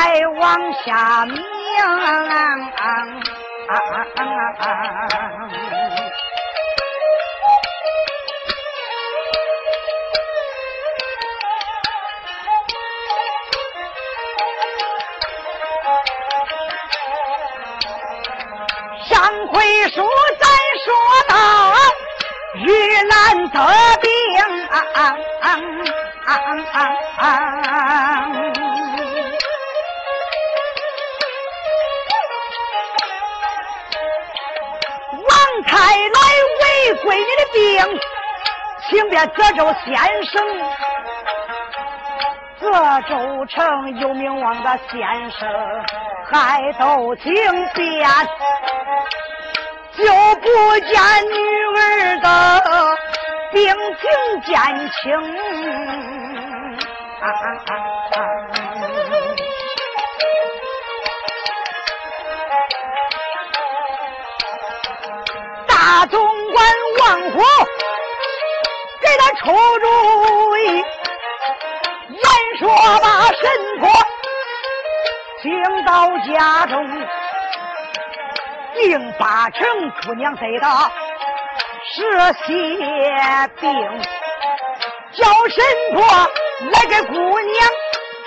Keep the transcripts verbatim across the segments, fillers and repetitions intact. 再往下命、啊啊啊啊、上回书咱说到遇难得病、啊啊啊啊啊啊才来为归你的病，请别泽州先生，泽州城有名望的先生，还都请别就不见女儿的病情减轻、啊啊啊大总管王虎给他出主意，言说把神婆请到家中，定八成姑娘得到是邪病，叫神婆来给姑娘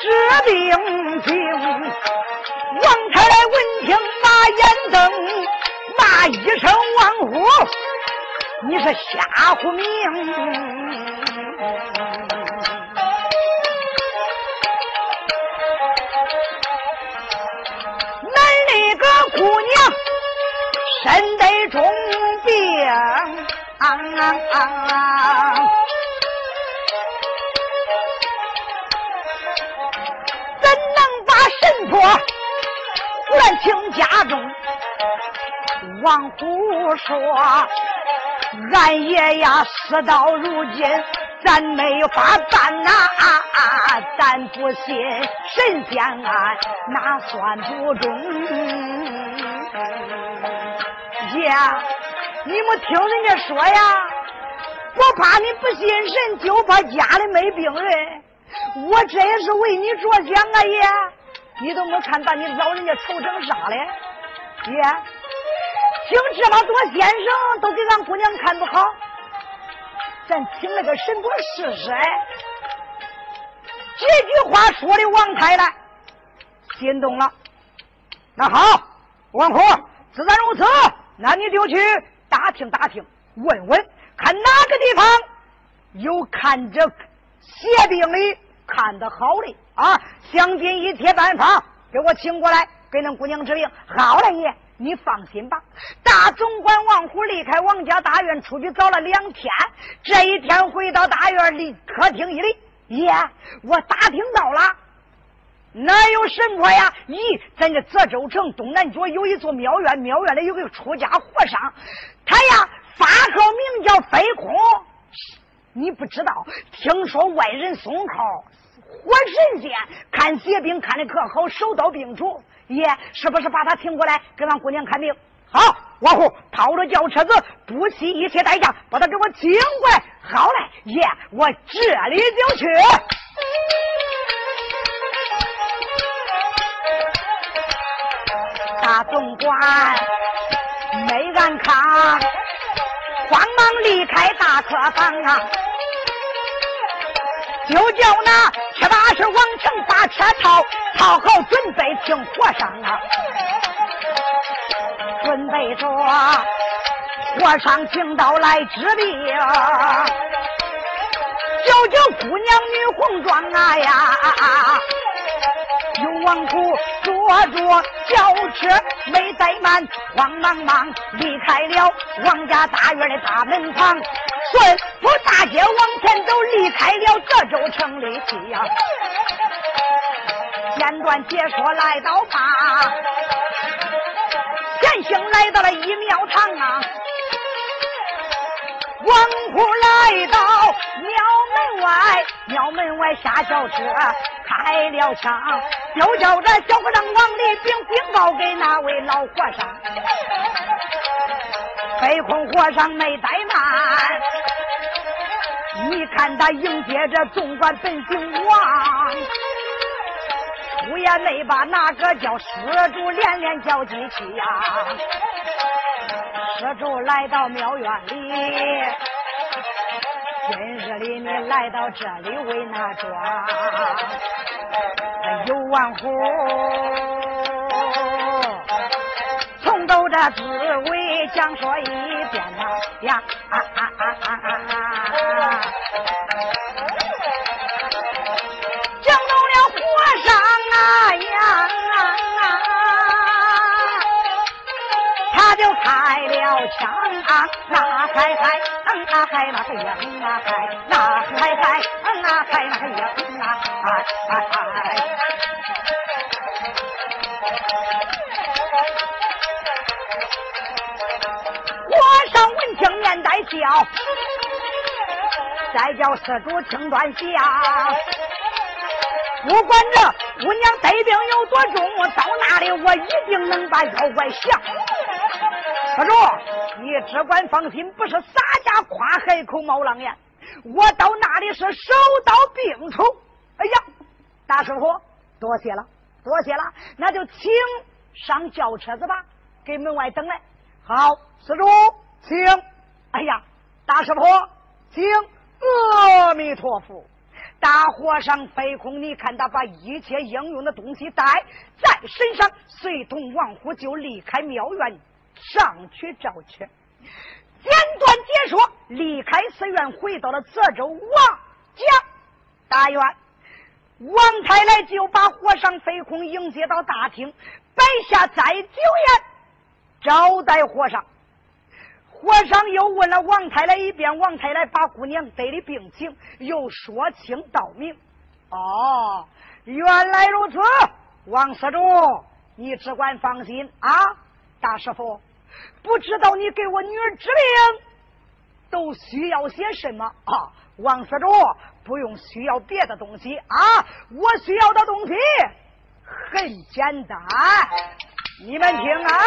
治病情。王太太闻听马眼瞪，骂一声王虎，你是瞎虎命！恁那个姑娘身得重病、啊啊啊，怎能把神婆不然请家中？王虎说：“俺爷呀，事到如今，咱没法办呐、啊啊，咱不信神仙啊，那算不中。姐，你们听人家说呀，我怕你不信神，就怕家里没病人。我这也是为你着想啊，爷，你都没看把你老人家愁成啥嘞，姐。”请这么多先生都给俺姑娘看不好，咱请那个神婆试试。这句话说的王太太心动了。那好，王婆，自然如此，那你就去打听打听，问问看哪个地方有看这邪病的看得好的啊，想尽一切办法给我请过来，给恁姑娘治病。好了，爷，你放心吧。大总管王虎离开王家大院出去找了两天，这一天回到大院里客厅一里，爷，我打听到了，哪有神婆呀？咦，咱这泽州城东南角有一座庙院，庙院里有个出家和尚，他呀法号名叫飞空，你不知道，听说外人松口活神仙，看邪病看的可好，手到病除。爷，是不是把他请过来给俺姑娘看病？好，王虎，掏着轿车子，不惜一切代价把他给我请过来。好嘞，爷，我这里就去。大总管没敢看，慌忙离开大客房啊，就叫那七八十王城把车套套好，准备请和尚啊，准备着和尚请到来治病。九九姑娘女红妆啊呀，有王虎坐着轿车没怠慢，慌忙忙离开了王家大院的大门旁，顺坡大街往前走，离开了这州城里去呀。简短解说来到吧，前行来到了一庙堂啊，王虎来到庙门外，庙门外下轿车开了枪，就叫这小和尚往里禀禀告给那位老和尚。飞空和尚没怠慢，你看他迎接着纵观本姓王，屋檐内把那个叫石柱连连叫几起呀、啊！石柱来到庙院里，今日里你来到这里为哪桩？有万户从头的滋味讲说一遍呐、啊、呀！啊啊啊啊啊啊枪啊，那嗨嗨，嗯啊嗨那个呀，嗯啊嗨，那嗨嗨，嗯啊嗨那个呀，嗯啊嗨嗨嗨。和尚闻听面带笑，再叫施主听端详。不管这姑娘得病有多重，我到那里我一定能把妖怪降。施主，你只管放心，不是撒家夸海口冒狼烟，我到那里是手到病除。哎呀，大师傅，多谢了，多谢了，那就请上轿车子吧，给门外等来。好，施主，请。哎呀，大师傅，请。阿弥陀佛。大和尚飞空，你看他把一切应用的东西带在身上，随同王虎就离开庙院。上去找去，简短解说，离开寺院，回到了泽州王家大院。王太来就把和尚飞空迎接到大厅，摆下载酒宴招待和尚。和尚又问了王太来一遍，王太来把姑娘得的病情又说清道明。哦，原来如此，王施主，你只管放心啊。大师傅，不知道你给我女儿治病都需要些什么啊？王施主，不用需要别的东西啊，我需要的东西很简单，你们听啊。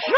师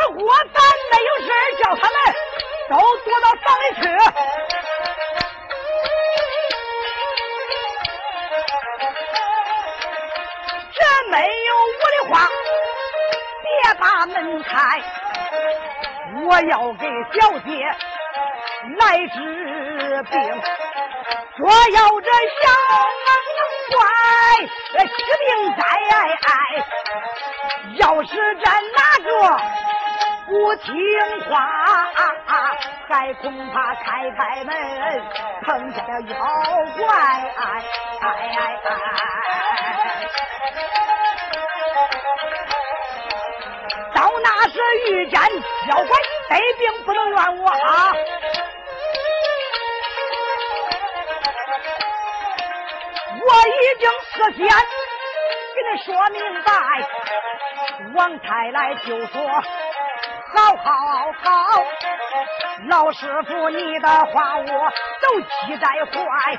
傅，你的话我都记在怀，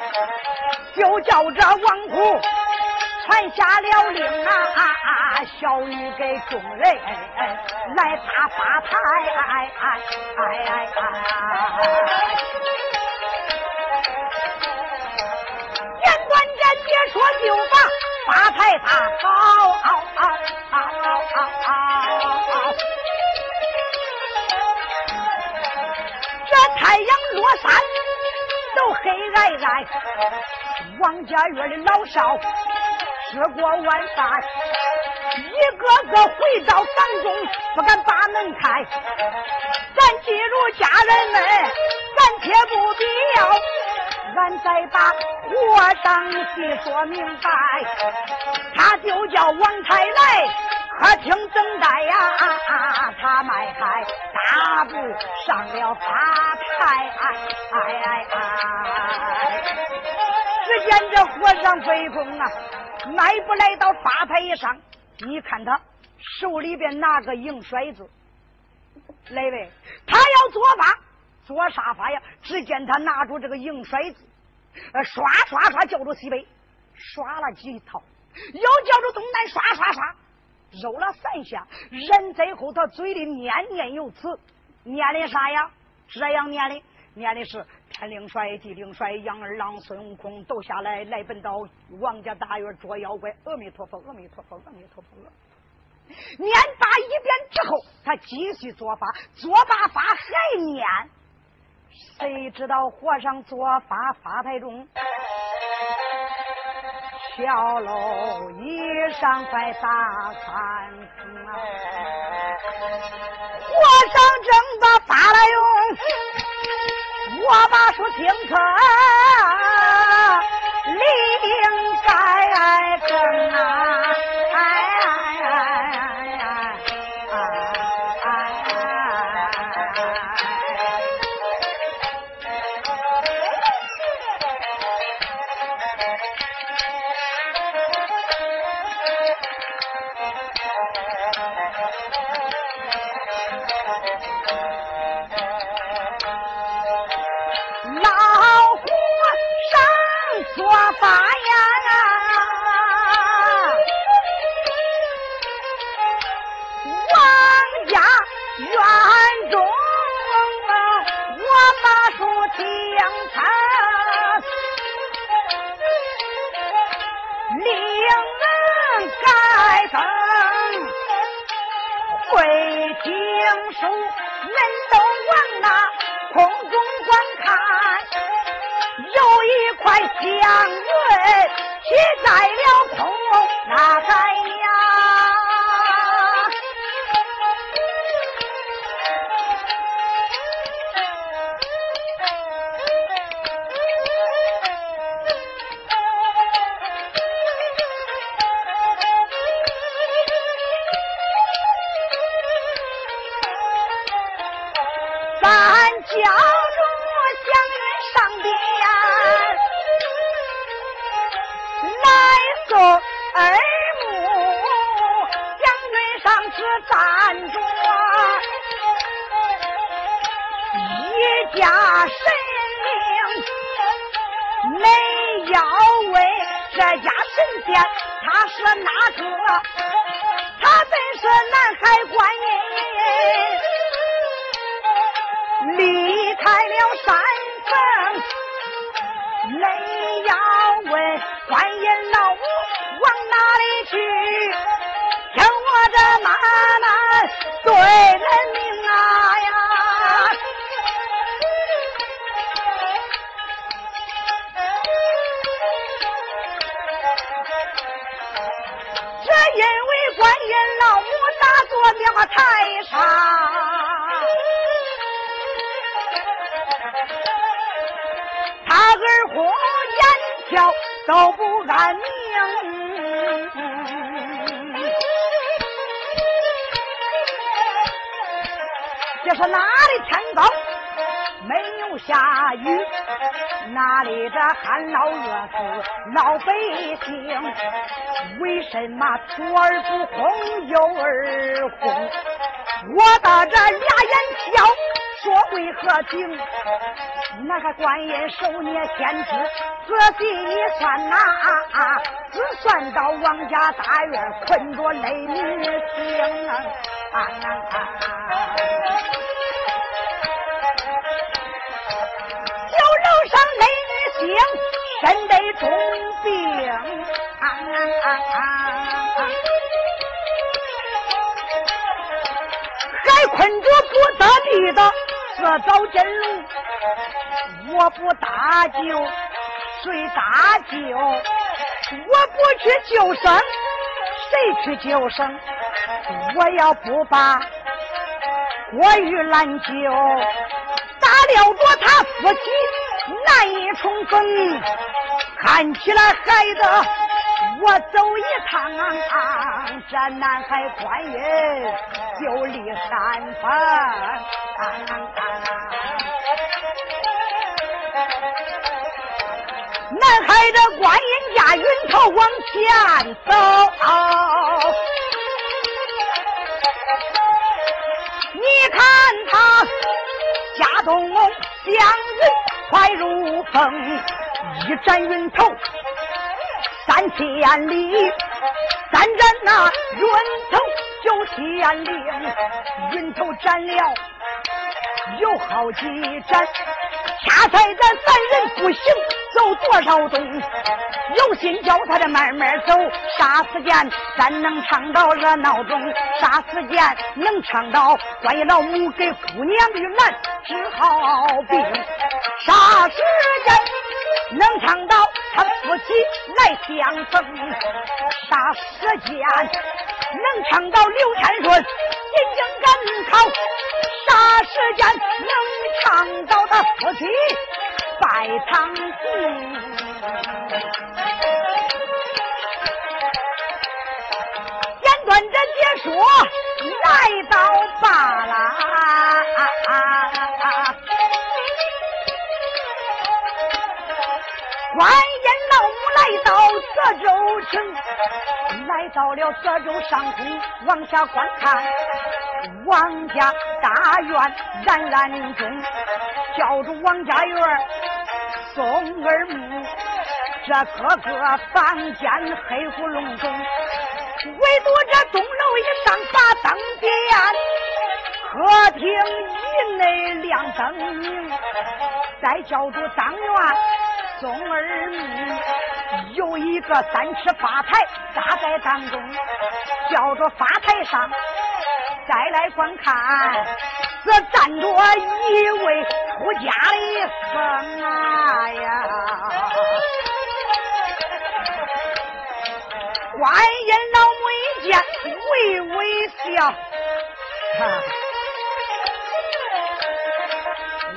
就叫这王虎传下了令啊！小女给众人来打发牌，哎哎哎哎哎！言短暂别说就把发牌打好，好好好好！这太阳落山都黑霾霾，王家院的老少吃过晚饭。一个个回到房中，不敢把门开。咱记住家人们，咱切不必要，俺再把活当戏说明白。他就叫王太来，客厅等待呀、啊，他迈开大步上了法台。哎哎哎！只见这和尚飞空啊，迈步来到法台上。你看他手里边拿个硬摔子，来位，他要做法，做啥法呀？只见他拿住这个硬摔子，呃，刷刷刷叫着西北，刷了几套，又叫着东南，刷刷刷，揉了三下，人最后他嘴里念念有词，念的啥呀？这样念的，念的是天灵帅、地灵帅、杨二郎、孙悟空都下来，来奔到王家大院捉妖怪。阿弥陀佛，阿弥陀佛，阿弥陀佛。念罢一遍之后，他继续做法，做罢法还念。谁知道和尚做法法台中，小楼一上快大餐厅啊！和尚正把法来用。我把书听课另改更啊，哎哎哎哎哎哎哎！为什么左耳不红右耳红？我打着俩眼瞧，说为何听？那个观音手捏千指，仔细一算呐、啊，只算到王家大院困着雷女精啊！啊啊啊就楼上雷女精身得重病啊啊啊啊！还困着不得力的这遭真龙。我不搭救，谁搭救？我不去救生，谁去救生？我要不把郭玉兰救，打了着他夫妻难以重逢，看起来害得我走一趟、啊，这南海观音就离山峰。啊啊南海的观音驾云头往前走、哦，你看他驾东向云快如风，一展云头三千里，三展那、啊、云头九千里，云头展了有好几展，恰在咱三人不行走多少东，有心叫他的慢慢走，啥时间咱能唱到热闹中，啥时间能唱到关于老母给姑娘玉兰治好病，啥时间能唱到他夫妻来相逢，啥时间能唱到刘天顺进京赶考，啥时间能唱到他夫妻拜堂庭。简短的解说来到罢了、啊啊啊、观音老母来到泽州城，来到了泽州上空往下观看，王家大院冉冉中，叫住王家院松儿木，这各个房间黑咕隆咚，唯独这东楼一上把灯点，客厅以内亮灯明，再叫住当院松儿木，有一个三尺法台搭在当中，叫着法台上再来观看，这站着一位出家的僧啊呀！观音老母一见，微微笑，哈、啊！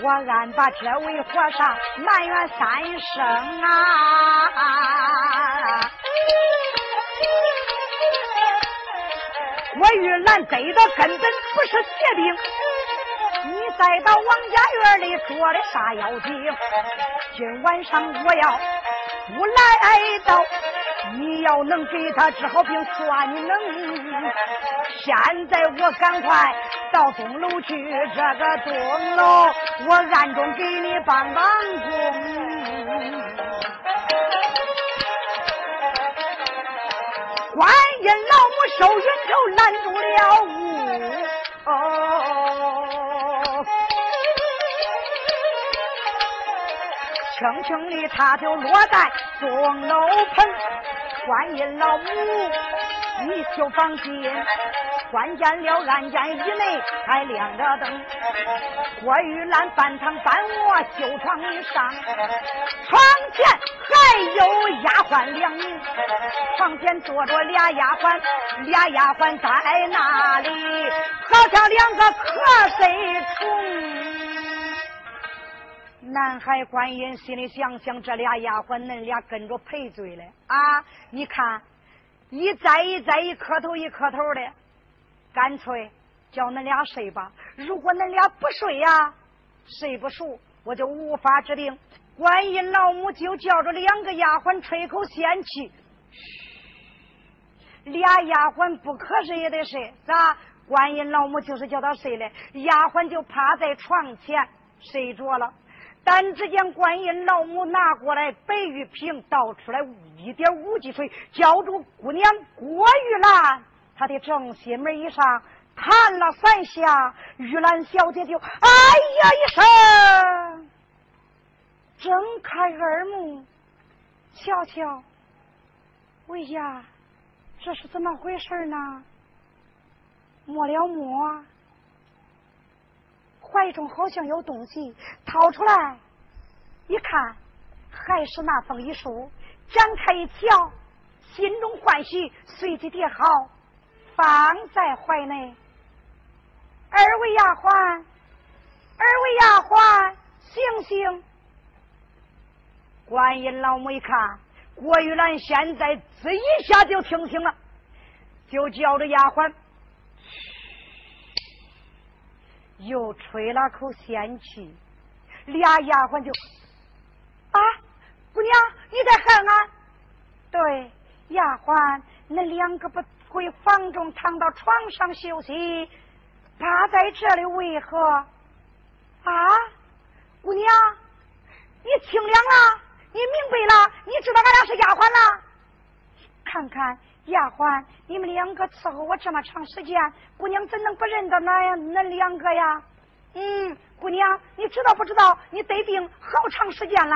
我俺把这位和尚埋怨三声啊！我玉兰得的根本不是邪病，你再到王家院里做的啥妖精？今晚上我要不来到，你要能给他治好病，算你能。现在我赶快到东楼去，这个东楼我暗中给你帮帮工。观音老母手云头拦住了雾、哦，轻轻地他就落在钟楼盆。观音老母你就放心，关键了暗间以内还亮着灯，郭玉兰半躺半卧就床一上，床前还有丫鬟两名，床前坐着俩丫鬟，俩丫鬟在那里好像两个瞌睡虫。南海观音心里想想，这俩丫鬟恁俩跟着赔罪了啊！你看一再一再一磕头一磕头的，干脆叫恁俩睡吧，如果恁俩不睡呀、啊、睡不熟我就无法治病。观音老母就叫着两个丫鬟吹口仙气，俩丫鬟不瞌睡也得睡，咋观音老母就是叫他睡了，丫鬟就趴在床前睡着了。单只见观音老母拿过来白玉瓶，倒出来一点五级水，浇住姑娘郭玉兰。她的正邪门一上看了三下，玉兰小姐就哎呀一声，睁开耳目，瞧瞧，哎呀，这是怎么回事呢？摸了摸，怀中好像有东西，掏出来一看，还是那封遗书。展开一瞧，心中欢喜，随即叠好，放在怀内。二位丫鬟，二位丫鬟，醒醒！观音老母一看，郭玉兰现在这一下就听清了，就叫着丫鬟，又吹了口仙气，俩丫鬟就啊，姑娘你在喊俺？对，丫鬟，那两个不回房中，躺到床上休息，趴在这里为何？啊，姑娘，你清凉了，你明白了，你知道俺俩是丫鬟了？看看丫鬟，你们两个伺候我这么长时间，姑娘怎能不认得那那两个呀？嗯，姑娘，你知道不知道你得病好长时间了？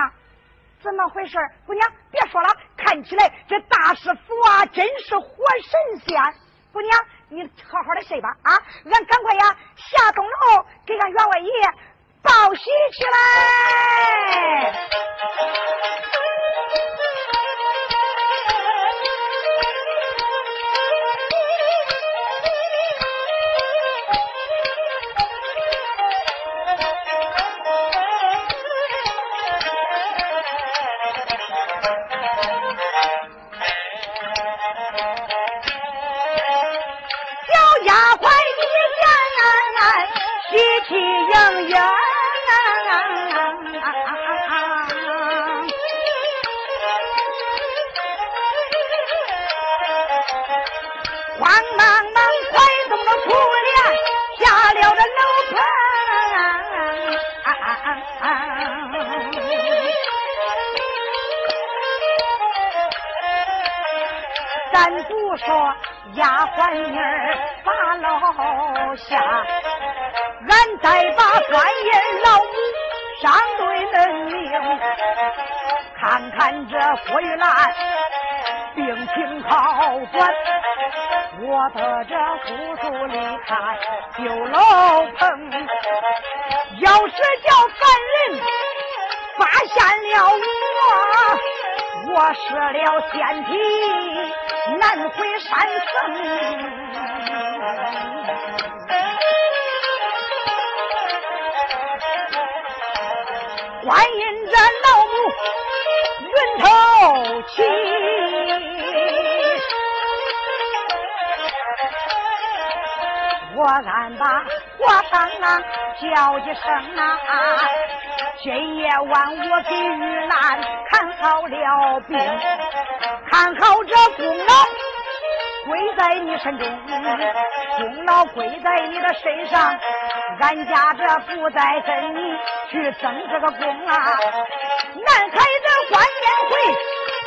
怎么回事？姑娘别说了，看起来这大师傅啊真是活神仙。姑娘你好好的睡吧，啊，俺赶快呀下钟楼给俺员外爷报喜起来。说丫鬟妮儿把楼下，俺再把观音老母上对人命，看看这回来病情好转，我的这姑姑离开酒楼棚，要是叫犯人发现了我，我失了仙体难回山城。观音这老母云头起，我俺把和尚啊叫一声啊，今夜晚我给玉兰看好了病，看好这功劳归在你身中，功劳归在你的身上，俺家这不再跟你去争这个功啊。南海的观音会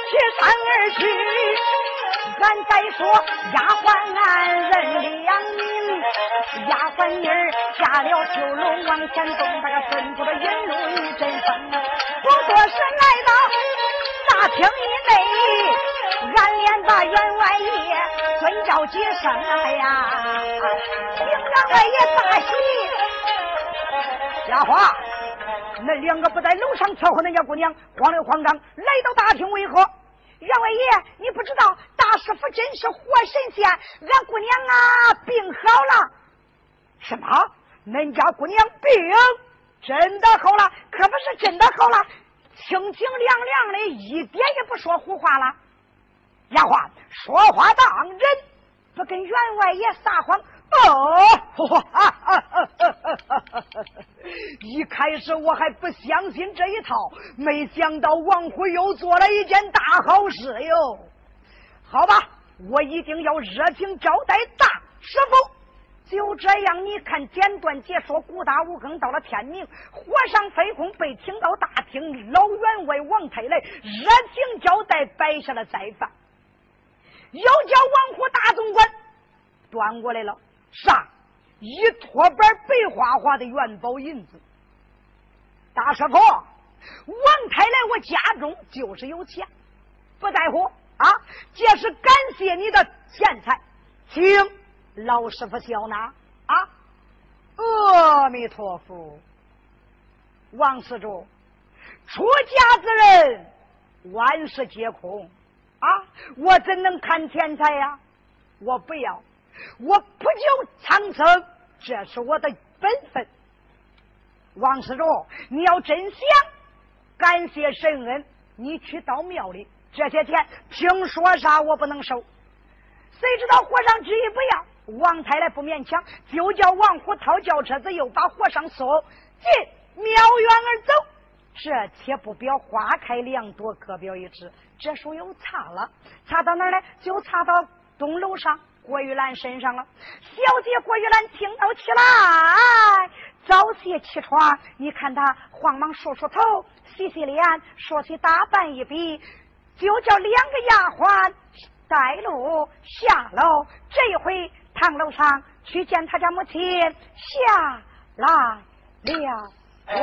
去山而去，俺再说丫鬟俺认良民，丫鬟妮儿下了秋楼往前走，那个孙子的引路一阵风，不多时来到大厅以内，俺连把员外爷尊叫几声哎呀，请员外爷大喜。丫鬟，那两个不在楼上伺候那家姑娘，慌里慌张来到大厅为何？员外爷，你不知道大师傅真是活神仙，俺姑娘啊病好了。什么？恁家姑娘病真的好了？可不是真的好了，清清亮亮的，一点也不说胡话了。丫鬟，说话当真，不跟员外爷撒谎。哦，啊啊啊啊！一开始我还不相信这一套，没想到王虎又做了一件大好事哟。好吧，我一定要热情招待大师傅。就这样，你看简短解说，鼓打五更到了天明，火上飞空被请到大厅，老员外王太来热情招待，摆下了斋饭。又叫王虎大总管端过来了啥一托板白花花的元宝银子。大师傅，王太来我家中就是有钱，不在乎啊，这是感谢你的钱财，请老师傅笑纳啊！阿弥陀佛，王施主，出家之人万事皆空啊！我怎能看钱财呀？我不要，我不求长生，这是我的本分。王施主，你要真想感谢神恩，你去到庙里，这些钱听说啥我不能收。谁知道和尚执意不要。王太来不勉强，就叫王虎掏轿车子，又把和尚送进庙院而走。这且不表花开两朵，各表一枝。这树又擦了，擦到哪儿来？就擦到东楼上郭玉兰身上了。小姐郭玉兰听到起来，早些起床。你看她慌忙梳梳头，洗洗脸，梳洗打扮一笔，就叫两个丫鬟带路下楼。这回堂楼上去见他家母亲，下来了。哇！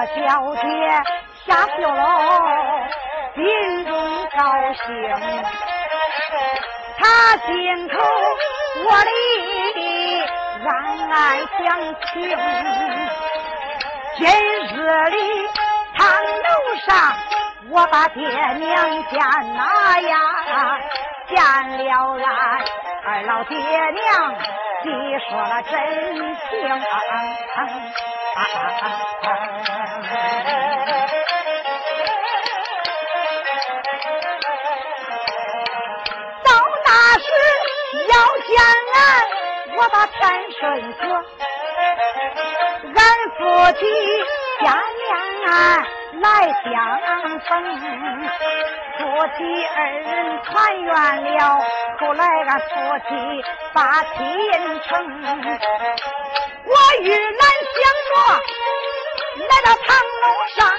小姐下酒楼，心中高兴，她心头我里暗暗想清，今日里堂楼上我把爹娘见哪呀，见了俺二老爹娘，既说了真情、啊啊啊啊啊到那时要见俺我把天顺哥，俺夫妻见面来相逢，夫妻二人团圆了，后来俺夫妻把亲成。我与俺相诺来到堂楼上啊，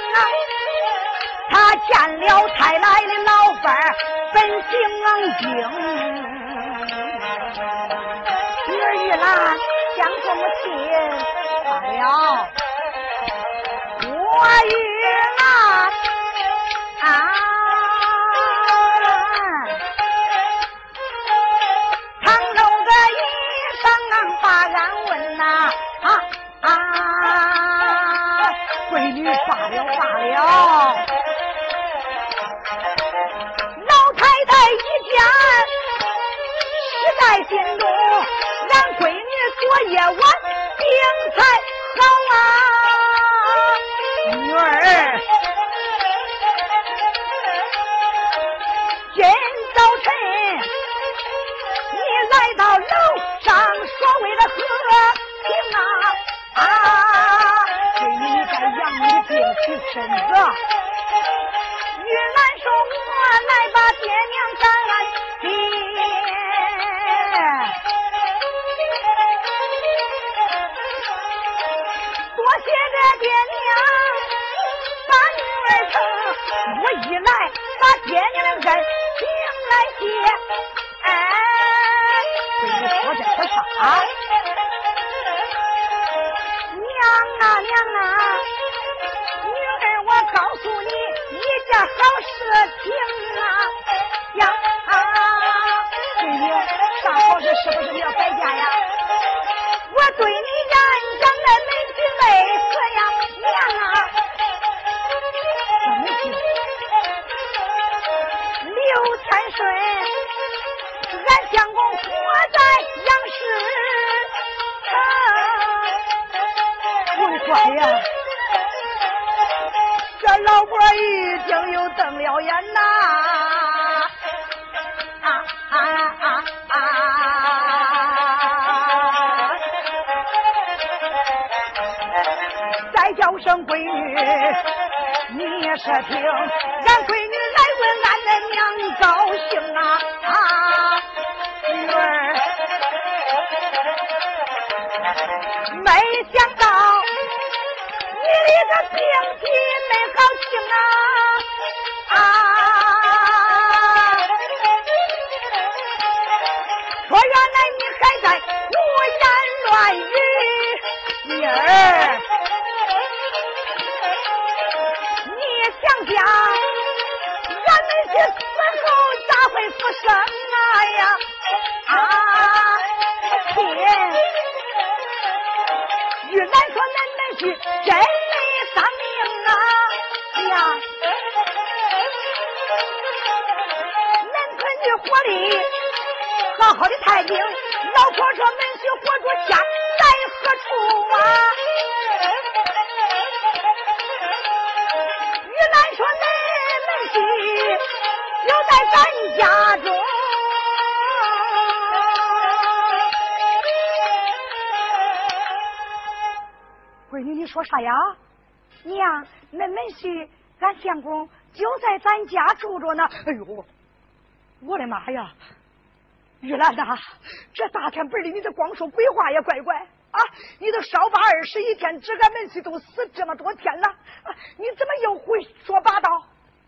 他见了太来的老伴儿，本性硬。儿玉兰想这么亲，哎呀，我玉兰啊，堂楼的衣裳把俺问呐啊啊。啊闺女罢了罢了，老太太一见实在心中，让闺女昨夜晚病才好啊。女儿今早晨你来到楼上，说为了和平啊啊，去审责。玉兰说我来把爹娘咱来接，多谢这爹娘把女儿疼，我一来把爹娘的恩情来接，是不是你要改嫁呀？我对你言讲的没几辈子呀，娘啊！刘天顺，俺相公活在杨氏。我的乖呀！这老婆已经又瞪了眼呐！啊啊啊啊！再叫声闺女，你也是听，俺闺女来问俺的娘高兴啊！啊，女儿，没想到你的个病体。啥呀，娘，那门婿咱相公就在咱家住着呢。哎呦，我的妈呀！玉兰呐，这大天辈的，你这光说鬼话也怪怪啊！你都少把二十一天，这个门婿都死这么多天了，啊、你怎么又会说八道？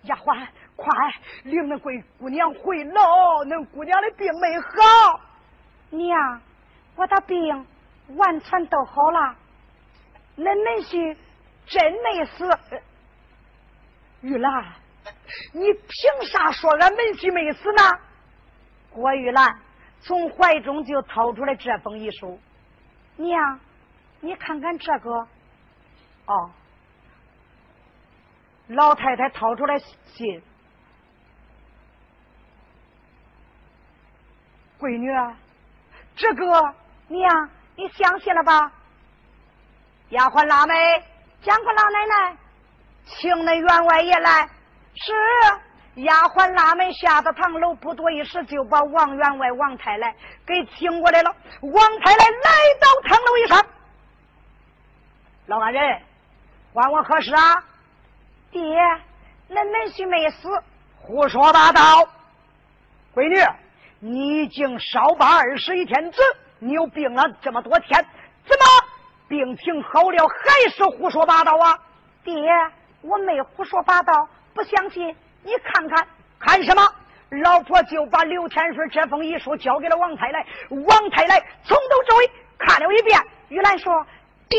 丫鬟，快领那贵姑娘回楼，那姑娘的病没好。娘，我的病完全都好了。那门婿真没死，玉兰，你凭啥说俺门婿没死呢？郭玉兰从怀中就掏出来这封遗书，娘，你看看这个。哦，老太太掏出来信，闺女，这个娘，你相信了吧？丫鬟拉妹，讲过老奶奶，请那员外爷来。是。丫鬟拉妹下到堂楼，不多一时就把王员外、王太来给请过来了。王太来来到堂楼一上，老安人，管我何事啊？爹，那门婿没死。胡说八道！闺女，你已经少把二十一天子，你又病了这么多天，怎么？病情好了还是胡说八道啊？爹，我没胡说八道，不相信你看看。看什么？老婆就把刘天顺这封遗书交给了王太来。王太来从头至尾看了一遍。于兰说，爹，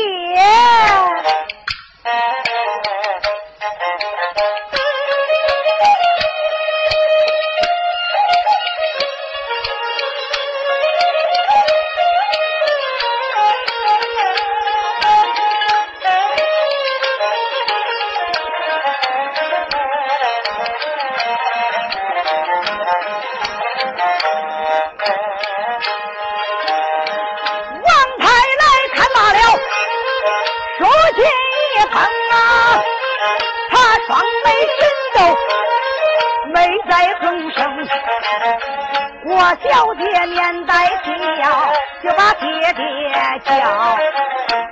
我小姐连带叫，就把爹爹叫，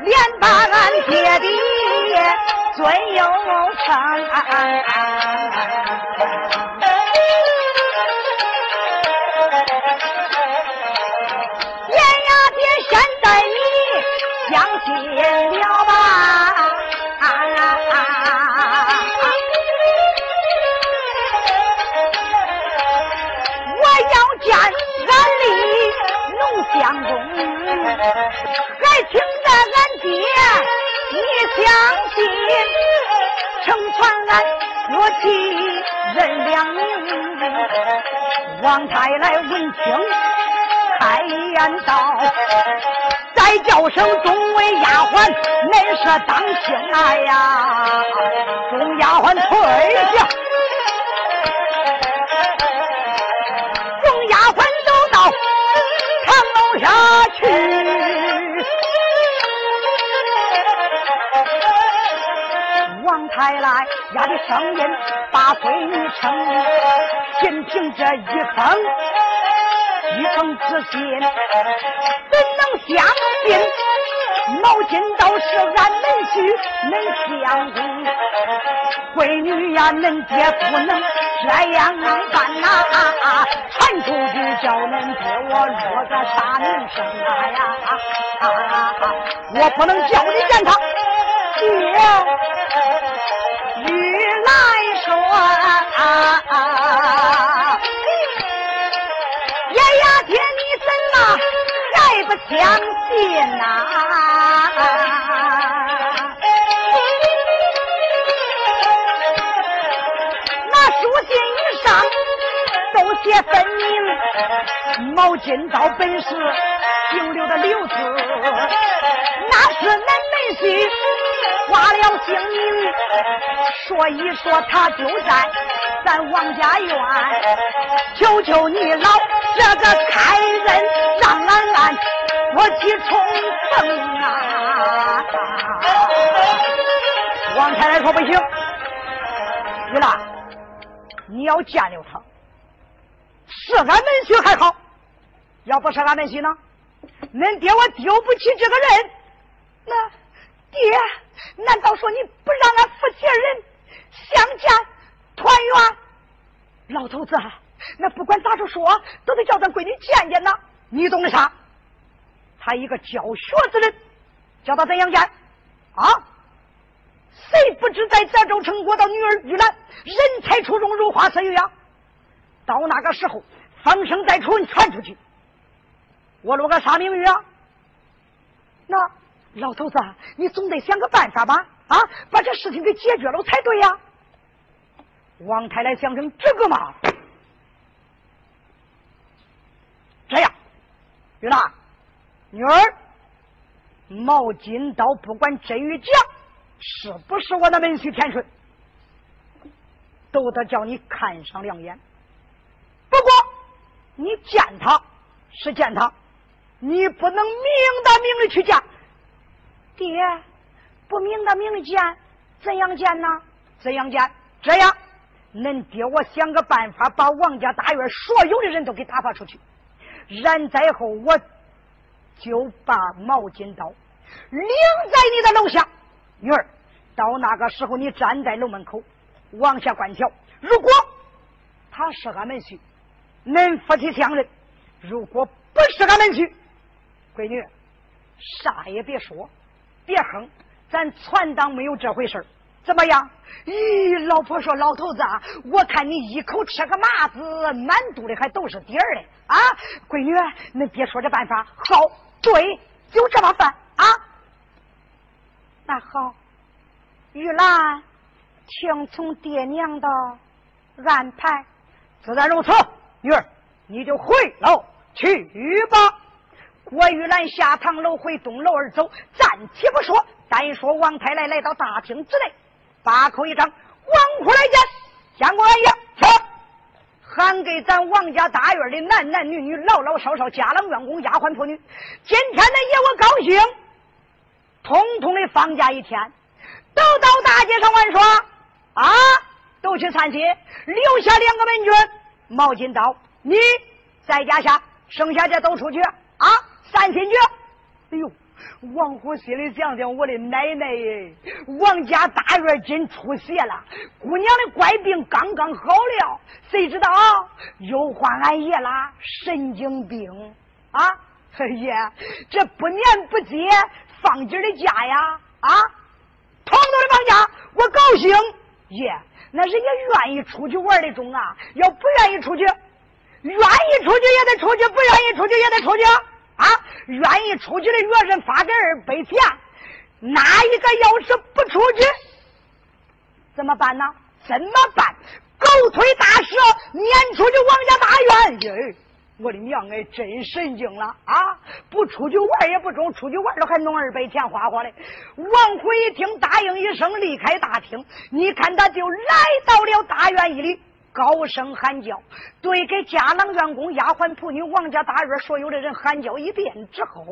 连把俺爹爹尊又称。燕呀爹，现在你相信了吧？啊啊啊，见俺立农相公，还听得俺爹你相信，成全俺夫妻人两命。王太来闻听白眼道，再叫声众位丫鬟，恁是当心来呀！众丫鬟退下，众丫鬟都到堂楼下去。王太来呀的声音把闺女称，仅凭这一封。一封之信，怎能相信？毛巾都是俺们婿，能相公闺女呀，恁爹不能这样办呐、啊！传出去叫恁给我落个啥名声啊呀！啊啊啊我不能叫你见他爹与来说啊！啊啊不相信呐！那书信以上都写分明，毛巾刀本是姓刘的刘字，那是恁门婿花了姓名。说一说他就在咱王家院，求求你老这个开恩，让俺俺我去冲锋啊！王太太说不行，玉兰，你要见了他，是俺们婿还好，要不是俺们婿呢，恁爹我丢不起这个人。那爹，难道说你不让俺夫妻人相见团圆？老头子，那不管咋说说，都得叫咱闺女见见呢。你懂得啥？他一个教学之人，教他怎样干啊？谁不知在这州城国的女儿玉兰，人才出众，如花似玉呀！到那个时候，风声再传传出去，我落个啥名誉啊？那老头子，你总得想个办法吧？啊，把这事情给解决了才对呀！王太太想成这个嘛？这样，玉兰。女儿，毛巾刀不管真与假，是不是我的门婿天顺，都得叫你看上两眼。不过，你见他是见他，你不能明的明里去见。爹，不明的明里见，怎样见呢？怎样见？这样，恁爹我想个办法，把王家大院所有的人都给打发出去，然再后我。就把毛巾刀领在你的楼下，女儿，到那个时候你站在楼门口往下观瞧。如果他是俺们婿，恁夫妻相认；如果不是俺们婿，闺女，啥也别说，别哼，咱全当没有这回事。怎么样？咦，老婆说老头子啊，我看你一口吃个麻子，满肚里还都是底儿嘞啊！闺女，恁别说这办法好，对，就这么办啊！那好，玉兰，听从爹娘的安排。自然如此，女儿，你就回楼去吧。郭玉兰下堂楼回东楼而走，暂且不说，单说王太来来到大厅之内。把口一张，王府来见，相公安爷，走，喊给咱王家大院的男男女女、老老少少、家郎员工、丫鬟仆女，今天的夜我高兴，统统的放假一天，都到大街上玩耍啊，都去参戏，留下两个门军，毛巾刀，你在家下，剩下这都出去啊，散心去。哎呦！王虎心里想想，我的奶奶耶！王家大院真出血了，姑娘的怪病刚刚好了，谁知道又患俺爷啦神经病啊！爷，这不年不节放今的假呀啊！统统的放假，我高兴。爷，那人家愿意出去玩的中啊，要不愿意出去，愿意出去也得出去，不愿意出去也得出去。啊，愿意出去的越人发给二百钱，哪一个要是不出去，怎么办呢？怎么办？狗腿大蛇撵出去王家大院。我的娘哎，真神经了啊！不出去玩也不中，出去玩了还弄二百钱花花嘞。王奎一听，答应一声，离开大厅。你看，他就来到了大院一里，高声喊叫，对给家郎、员工、丫鬟、仆女、王家大院所有的人喊叫一遍之后，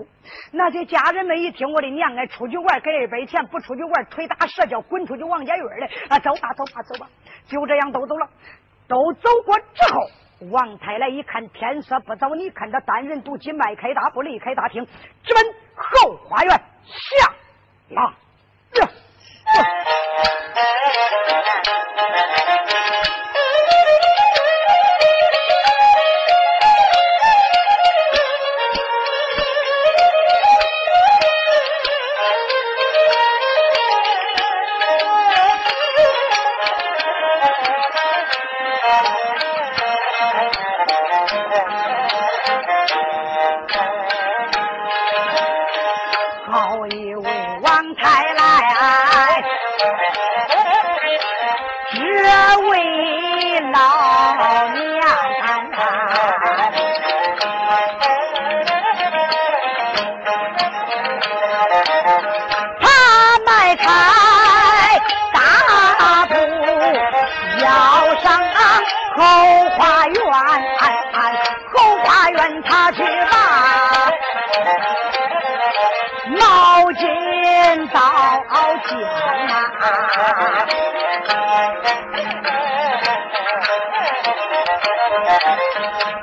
那些家人们一听，我的娘哎，出去玩给二百钱，不出去玩推打蛇脚，滚出去王家院嘞！啊，走吧，走吧，走吧，就这样都走了。都走过之后。王太来一看天色不早，你看他单人独骑迈开大步离开大厅，直奔后花园下马。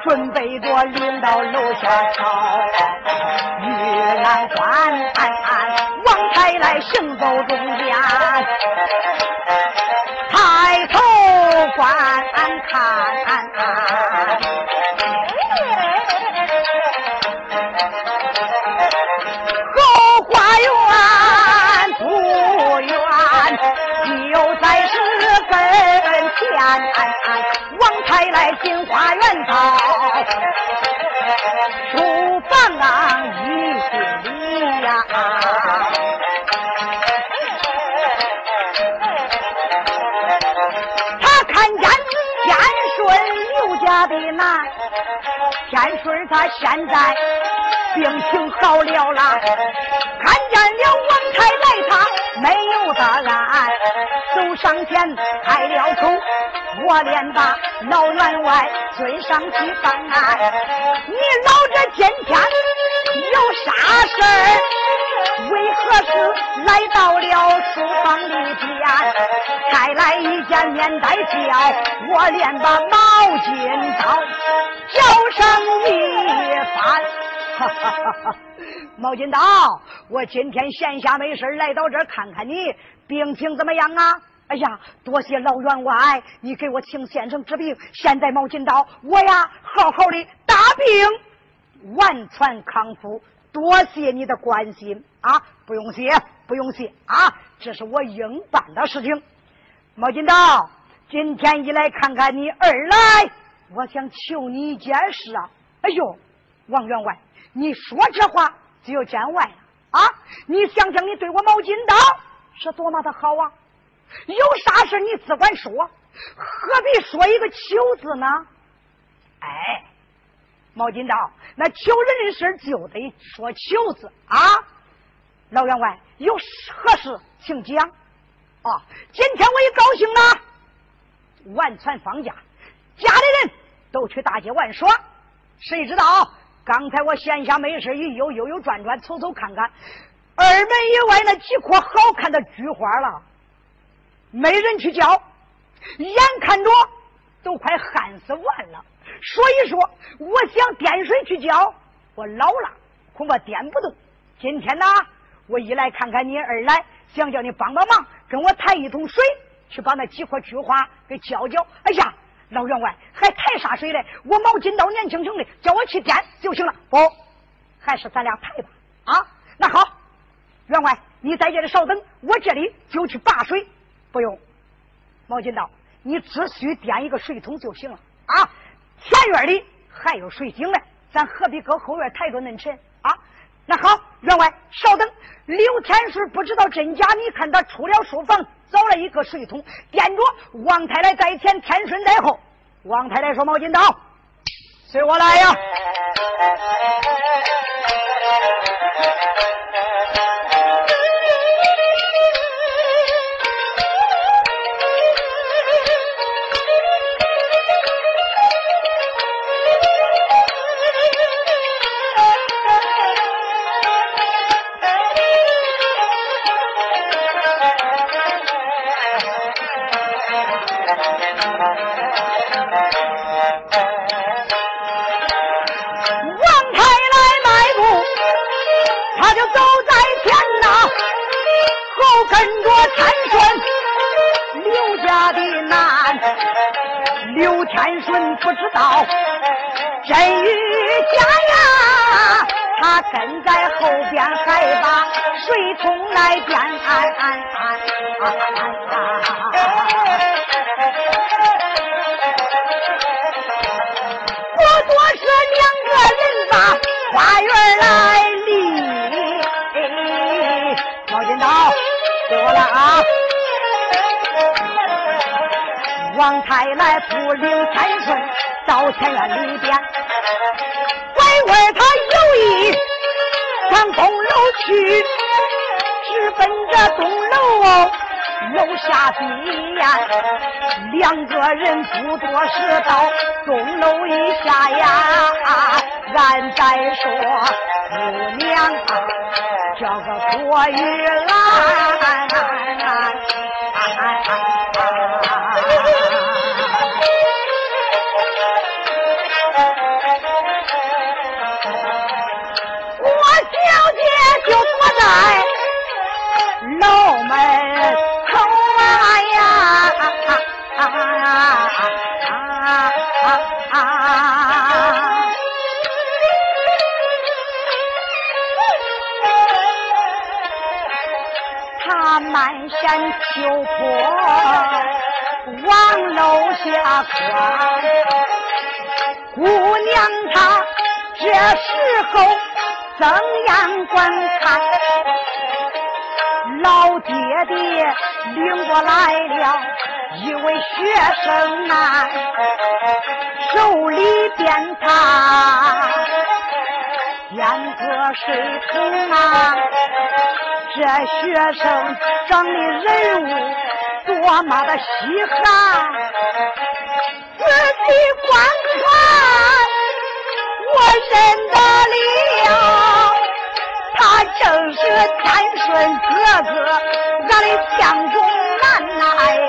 准备着领到楼下朝玉兰欢，王太来行走中间，抬头观看，后花园不远，就在是跟前。王太来进花园草，书房啊一心里啊，他看见天顺刘家的男，天顺他现在病情好了啦，看见了王太来他没有答案，走上前开了口。我连把老员外追上去办案，你老这今天有啥事儿？为何是来到了书房里边？才来一见面带叫，我连把毛巾刀叫上一番。哈哈哈哈！毛巾刀，我今天闲暇没事来到这儿看看你，病情怎么样啊？哎呀，多谢老员外，你给我请先生治病。现在毛巾刀，我呀好好的大病完全康复，多谢你的关心啊！不用谢，不用谢啊！这是我应办的事情。毛巾刀，今天一来看看你，二来我想求你一件事啊！哎呦，王员外，你说这话只有见外啊！你想想，你对我毛巾刀是多么的好啊！有啥事你只管说，何必说一个求字呢？哎，毛巾刀，那求人的事就得说求字啊。老员外有何事请讲啊。今天我也高兴了，完全放假，家里人都去大街玩耍，谁知道刚才我闲暇没事一悠悠悠转转瞅瞅看看，二门以外那几棵好看的菊花了没人去教，眼看着都快旱死完了，所以说我想点水去教，我老了恐怕点不动。今天呢，我一来看看你，二来想叫你帮帮忙，跟我抬一桶水去把那几棵菊花给浇浇。哎呀，老员外还抬啥水嘞？我毛巾刀年轻轻的，叫我去点就行了。不，还是咱俩抬吧啊！那好，员外你在这里稍等，我这里就去拔水。不用，毛巾刀，你只需点一个水桶就行了啊！前院里还有水井嘞，咱何必搁后院抬着恁沉啊？那好，员外稍等。刘天顺不知道真假，你看他出了书房，找了一个水桶，点着。王太来在前，天顺在后。王太来说：“毛巾刀，随我来呀！不知道真与假呀，他跟在后边还把水桶来变。我多是两个人把花园来立，毛尖刀给我来啊！王太来不领参孙到前院里边，拐弯他有意上东楼去，直奔着东楼楼下边，两个人不多时到东楼一下呀，俺再说姑娘叫个郭玉兰。楼门口啊呀，啊啊啊啊啊！他满山秋坡往楼下看，姑娘她这时候怎样观看？老爹爹领过来了一位学生啊，手里边他点个水桶啊，这学生长的人物多么的稀罕，仔细观看我认得了，他正是参孙哥哥，咱的江中南来呀！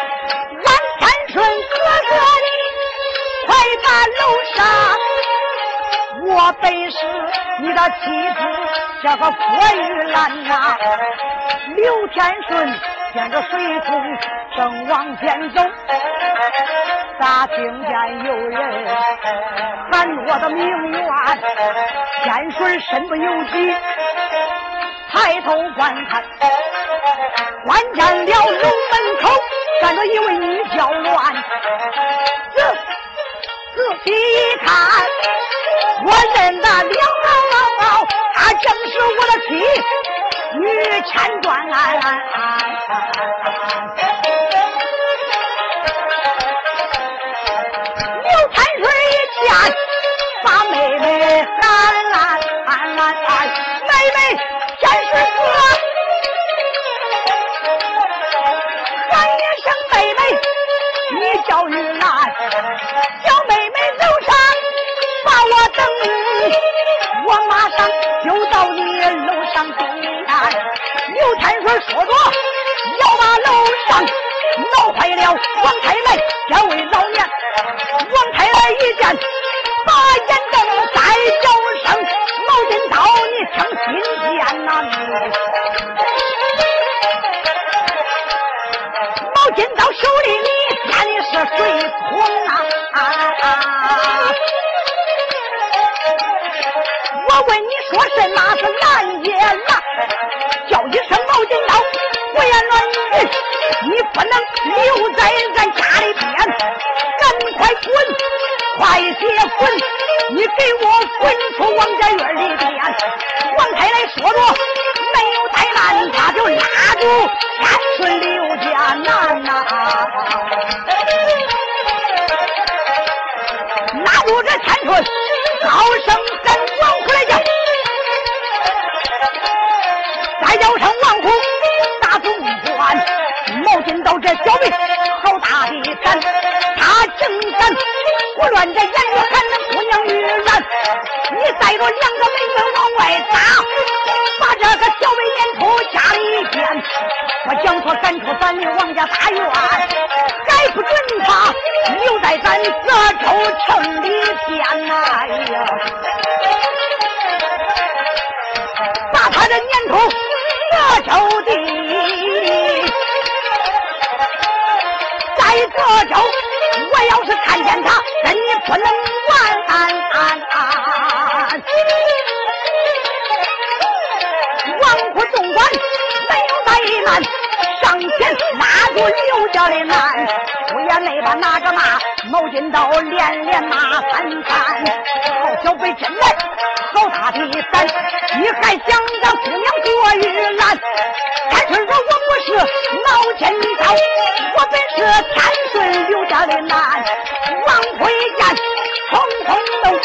参孙哥哥你快到楼上，我本是你的妻子这个郭玉兰啊。刘天顺点着水桶正往前走，咋听见有人喊我的名曰安，天顺身不由己抬头观看，观看了楼门口站着一位女娇鸾，仔仔细一看，我认得了，她正是我的妻女婵娟。刘婵娟一见，把妹妹喊来，喊来，妹妹，天顺哥。小玉兰，小妹妹走上，把我等你，我马上就到你楼上等你。刘婵娟说着，要把楼上闹坏了。王太来这位老年，王太来一见，把眼瞪再叫声毛巾刀，你听心间呐！毛巾刀手里你。是水桶啊！啊啊我问你说什么是难也难，叫一声毛巾刀，我也乱你，你不能留在咱家里边，赶快滚，快些滚，你给我滚出王家院里边。王太太说着没有怠慢，他就拉住三顺刘家男呐，拉住这三顺高声跟王虎来叫，再叫声王虎打总管，毛巾刀这小辈好大的胆，他竟敢胡乱的沿着看那姑娘玉兰，你带着两个妹妹往外打，把这个小辈撵出家里边，我将他赶出咱的王家大院，还不准他留在咱这州城里边呐、啊、呀！把他的撵出这州地，在这州我要是看见他，人也不能完安安安。王虎纵管没有怠慢，上前拉住刘家的男，我也没把拿着骂，毛巾刀连连骂三三，好小辈真来好他的胆，你还想让姑娘做玉兰，但是说我不是毛巾刀，我本是三顺刘家的男。王魁燕冲冲动，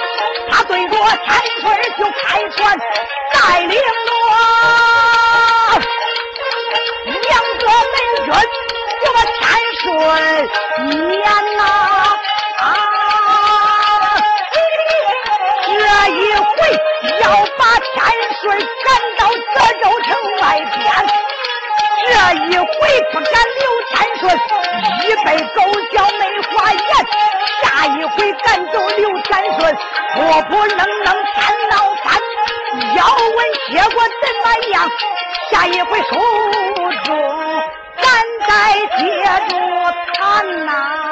他对着三顺就开船，带领着两个美人就把山水撵呐，这一回要把山水赶到德州城外边，这一回不敢留山水一杯狗叫梅花烟，下一回赶走留山水我不能能缠到烦，要问结果怎么样，下一回书中咱再接着谈呐。